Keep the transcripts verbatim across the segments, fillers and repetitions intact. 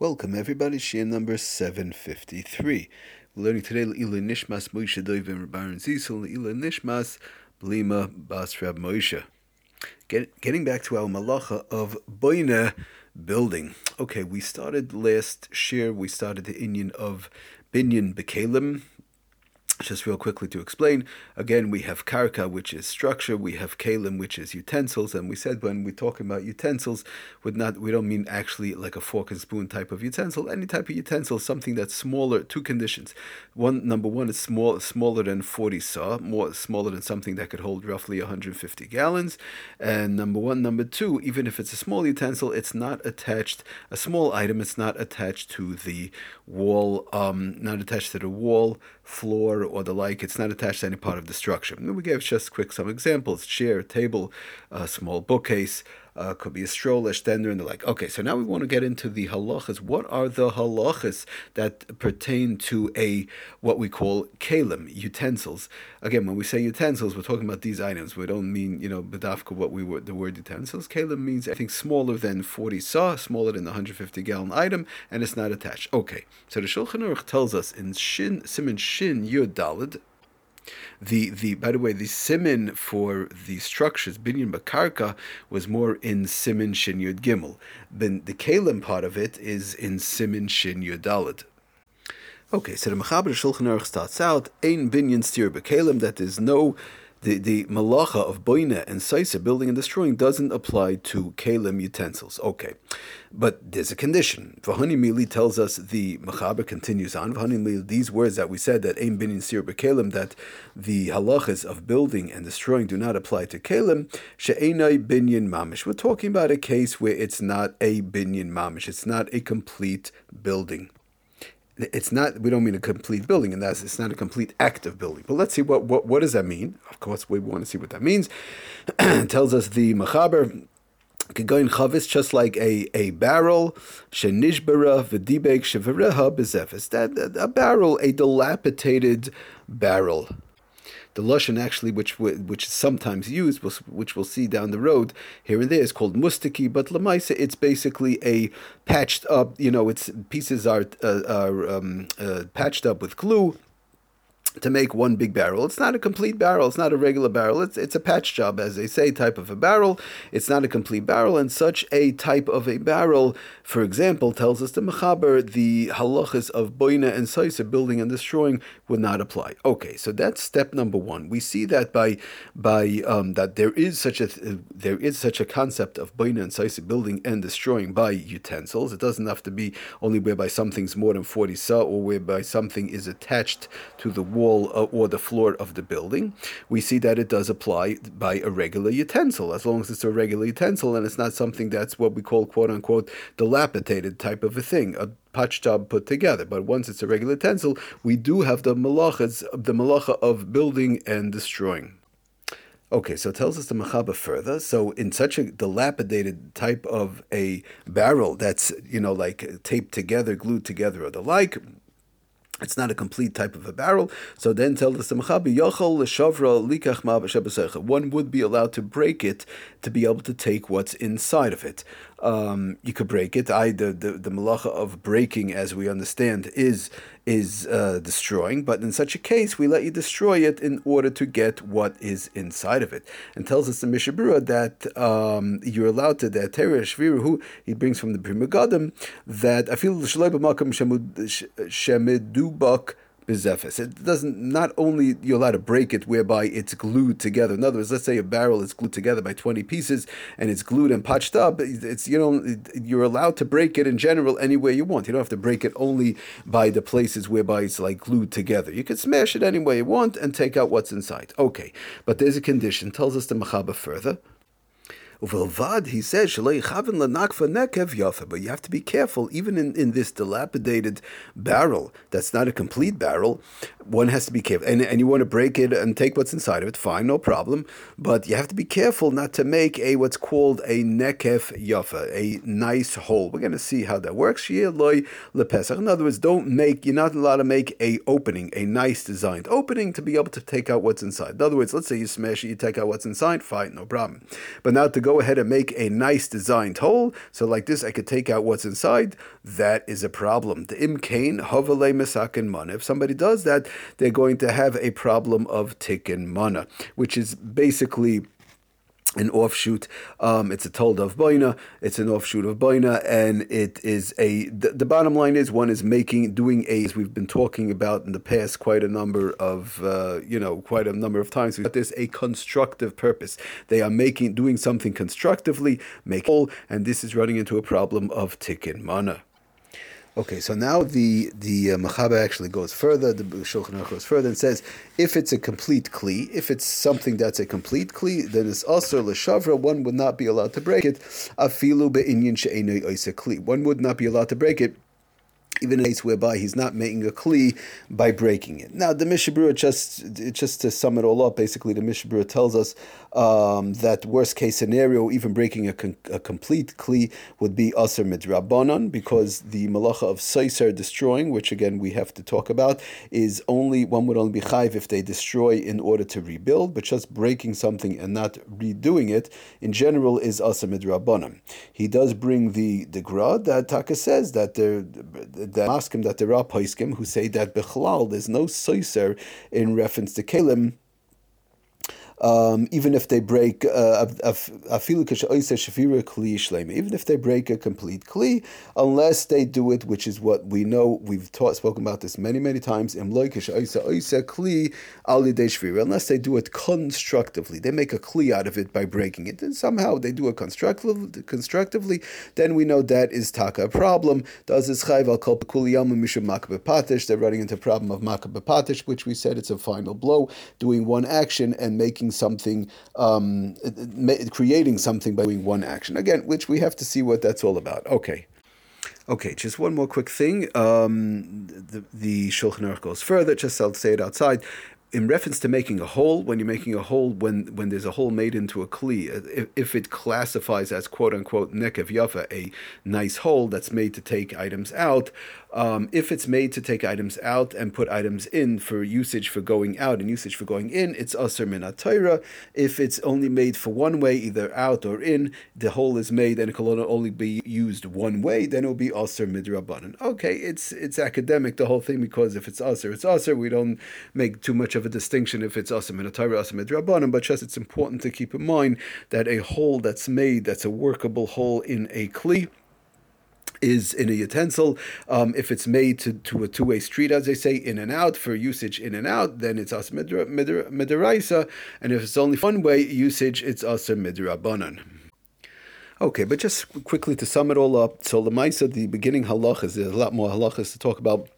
Welcome everybody, shiur number seven fifty-three. We're learning today L'ila Nishmas Moishe Doivim Rabbaran Zisel L'ila Nishmas Blima Bas Rab Moishe. Getting back to our Malacha of Boneh, building. Okay, we started last shiur, we started the Inyan of Binyan Bekalem. Just real quickly to explain, again, we have karka, which is structure, we have kalem, which is utensils, and we said when we're talking about utensils, we're not, we don't mean actually like a fork and spoon type of utensil, any type of utensil, something that's smaller, two conditions. One, number one, it's small, smaller than forty saw, more smaller than something that could hold roughly one hundred fifty gallons, and number one, number two, even if it's a small utensil, it's not attached, a small item, it's not attached to the wall, um, not attached to the wall, floor, or the like. It's not attached to any part of the structure. And we gave just quick some examples: chair, table, a small bookcase, uh, could be a stroller, stender, and the like. Okay, so now we want to get into the halachas. What are the halachas that pertain to a what we call kalem, utensils? Again, when we say utensils, we're talking about these items. We don't mean, you know, bedafka, what we were, the word utensils. Kalem means anything smaller than forty saw, smaller than the one hundred fifty gallon item, and it's not attached. Okay, so the Shulchan Aruch tells us in Shin Siman Shin Yud Dalid, The the by the way, the simen for the structures, binyin bakarka, was more in simen shinyud gimel. Then the kalem part of it is in simen shinyud daled. Okay, so the Mechaber Shulchan Aruch starts out, ein binyan stir bekalem, that is no The, the malacha of Boneh and Soser, building and destroying, doesn't apply to kalem, utensils. Okay, but there's a condition. Vahani Mili tells us, the Mechaber continues on, Vahani Mili, these words that we said, that ein binyan stir bekalem, that the halachas of building and destroying do not apply to kalem, she'enai binyan mamish. We're talking about a case where it's not a binyan mamish, it's not a complete building. It's not, we don't mean a complete building, and that's, it's not a complete act of building. But let's see, what what, what does that mean? Of course, we want to see what that means. It tells us the Mechaber, Kegoin chavis, just like a, a barrel, shenishbara v'dibek shevireha b'zefes, that a barrel, a dilapidated barrel. The Lushon actually, which which is sometimes used, which we'll see down the road here and there, is called Mustiki, but Lamaisa, it's basically a patched up, you know, its pieces are, uh, are um, uh, patched up with glue to make one big barrel. It's not a complete barrel. It's not a regular barrel. It's it's a patch job, as they say, type of a barrel. It's not a complete barrel, and such a type of a barrel, for example, tells us the Mechaber, the halachas of Boneh and Soser, building and destroying, would not apply. Okay, so that's step number one. We see that by by um, that there is such a th- there is such a concept of Boneh and Soser, building and destroying, by utensils. It doesn't have to be only whereby something's more than forty saw, or whereby something is attached to the wall or the floor of the building. We see that it does apply by a regular utensil, as long as it's a regular utensil and it's not something that's what we call, quote unquote, dilapidated type of a thing, a patch job put together. But once it's a regular utensil, we do have the malachas, the malacha of building and destroying. Okay, so it tells us the Mechaber further. So in such a dilapidated type of a barrel that's, you know, like taped together, glued together, or the like, it's not a complete type of a barrel. So then tells us the Mechaber, one would be allowed to break it to be able to take what's inside of it. Um, you could break it. I the, the, the malacha of breaking, as we understand, is is uh, destroying. But in such a case, we let you destroy it in order to get what is inside of it. And tells us the Mishnah Berurah that um, you're allowed to, that Teshvira, who he brings from the Primagadim, that I feel shemidubak bezefes. It doesn't, not only you're allowed to break it whereby it's glued together. In other words, let's say a barrel is glued together by twenty pieces and it's glued and patched up. It's, you know, you're allowed to break it in general any way you want. You don't have to break it only by the places whereby it's like glued together. You can smash it any way you want and take out what's inside. Okay, but there's a condition. Tells us the Mechaber further. Uvelvad, he says, nekef yoffer, but you have to be careful, even in, in this dilapidated barrel, that's not a complete barrel, one has to be careful. And, and you want to break it and take what's inside of it, fine, no problem. But you have to be careful not to make a what's called a nekef yoffer, a nice hole. We're going to see how that works. In other words, don't make, you're not allowed to make a opening, a nice designed opening to be able to take out what's inside. In other words, let's say you smash it, you take out what's inside, fine, no problem. But now to go go ahead and make a nice designed hole. So like this, I could take out what's inside. That is a problem. The imkane hovele mesakin mana. If somebody does that, they're going to have a problem of tikkun mana, which is basically an offshoot. Um, it's a told of Boneh. It's an offshoot of Boneh, and it is a. The, the bottom line is one is making doing a. As we've been talking about in the past, quite a number of uh, you know, quite a number of times. But there's a constructive purpose. They are making doing something constructively, make whole, and this is running into a problem of tikkun mana. Okay, so now the the uh, Mechaber actually goes further, the Shulchan Aruch goes further and says, if it's a complete Kli, if it's something that's a complete Kli, then it's Aser l'shavra, one would not be allowed to break it, afilu be'inyan she'enoi oiseh Kli. One would not be allowed to break it, even in a case whereby he's not making a Kli by breaking it. Now, the Mishnah Berurah, just, just to sum it all up, basically the Mishnah Berurah tells us um, that worst case scenario, even breaking a, con- a complete Kli would be Aser Midrabanan, because the Malacha of Soser destroying, which again we have to talk about, is only, one would only be chayiv if they destroy in order to rebuild, but just breaking something and not redoing it, in general, is Aser Midrabanan. He does bring the, the Gra that Taka says that the, the that maskim that there are poskim who say that bichlal there's no soser in reference to kalim. Um, even if they break, uh, even if they break a complete kli, unless they do it, which is what we know, we've taught, spoken about this many, many times. Unless they do it constructively, they make a kli out of it by breaking it, and somehow they do it constructive, constructively. Then we know that is taka a problem. Does this chayv al kol pekuli yamu mishum makabe patish? They're running into a problem of makabe patish, which we said it's a final blow, doing one action and making. Something, um, creating something by doing one action. Again, which we have to see what that's all about. Okay. Okay, just one more quick thing. Um, the, the Shulchan Aruch goes further. Just I'll say it outside. In reference to making a hole, when you're making a hole, when when there's a hole made into a kli, if, if it classifies as quote-unquote nekef yoffer, a nice hole that's made to take items out, um, if it's made to take items out and put items in for usage for going out and usage for going in, it's aser min ha-Torah. If it's only made for one way, either out or in, the hole is made and it can only be used one way, then it'll be aser midrabanan. Okay, it's it's academic, the whole thing, because if it's aser, it's aser. We don't make too much of a distinction if it's aser min ha-Torah, aser midrabanan, but just it's important to keep in mind that a hole that's made, that's a workable hole in a kli, is in a utensil. Um, if it's made to, to a two-way street, as they say, in and out, for usage in and out, then it's aser midaraisa, and if it's only one-way usage, it's aser midrabanan. Okay, but just quickly to sum it all up, so the Maisa, the beginning halachas, there's a lot more halachas to talk about,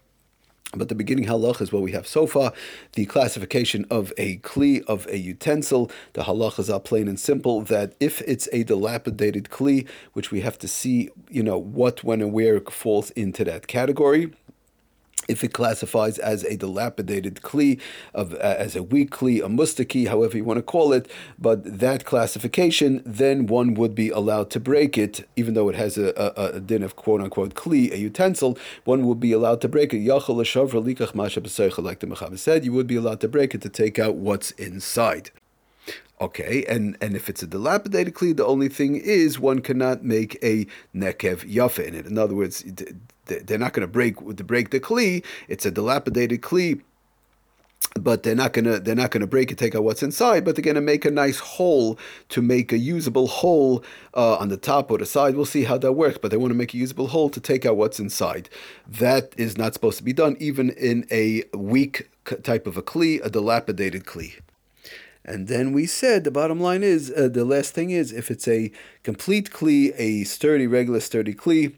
but the beginning halach is what we have so far, the classification of a kli, of a utensil. The halachas are plain and simple, that if it's a dilapidated kli, which we have to see, you know, what, when, and where falls into that category. If it classifies as a dilapidated kli, of uh, as a weak kli, a mustiki, however you want to call it, but that classification, then one would be allowed to break it, even though it has a, a, a din of quote-unquote kli, a utensil, one would be allowed to break it. Yachol l'shavra likach masha b'soicha, like the Mechaber said, you would be allowed to break it to take out what's inside. Okay, and, and if it's a dilapidated kli, the only thing is one cannot make a nekev yaffa in it. In other words, they're not going to break to break the kli. It's a dilapidated kli, but they're not gonna they're not gonna break it, take out what's inside, but they're gonna make a nice hole to make a usable hole uh, on the top or the side. We'll see how that works, but they want to make a usable hole to take out what's inside. That is not supposed to be done, even in a weak type of a kli, a dilapidated kli. And then we said the bottom line is uh, the last thing is if it's a complete kli, a sturdy, regular sturdy kli,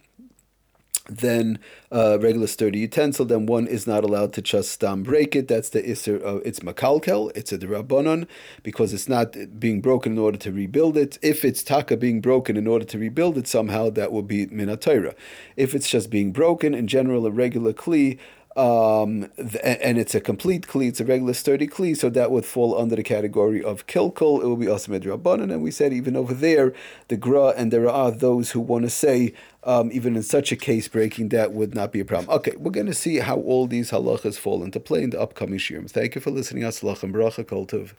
then uh, regular sturdy utensil, then one is not allowed to just stam break it. That's the iser of it's makalkel, it's a derabanan, because it's not being broken in order to rebuild it. If it's taka being broken in order to rebuild it somehow, that will be min ha-Torah. If it's just being broken, in general, a regular kli, Um, and it's a complete kli, it's a regular sturdy kli, so that would fall under the category of kilkul. It will be aser midrabanan, and we said even over there, the gra, and there are those who want to say, um, even in such a case, breaking that would not be a problem. Okay, we're going to see how all these halachas fall into play in the upcoming shiurim. Thank you for listening. Atzlach and bracha, kol tov.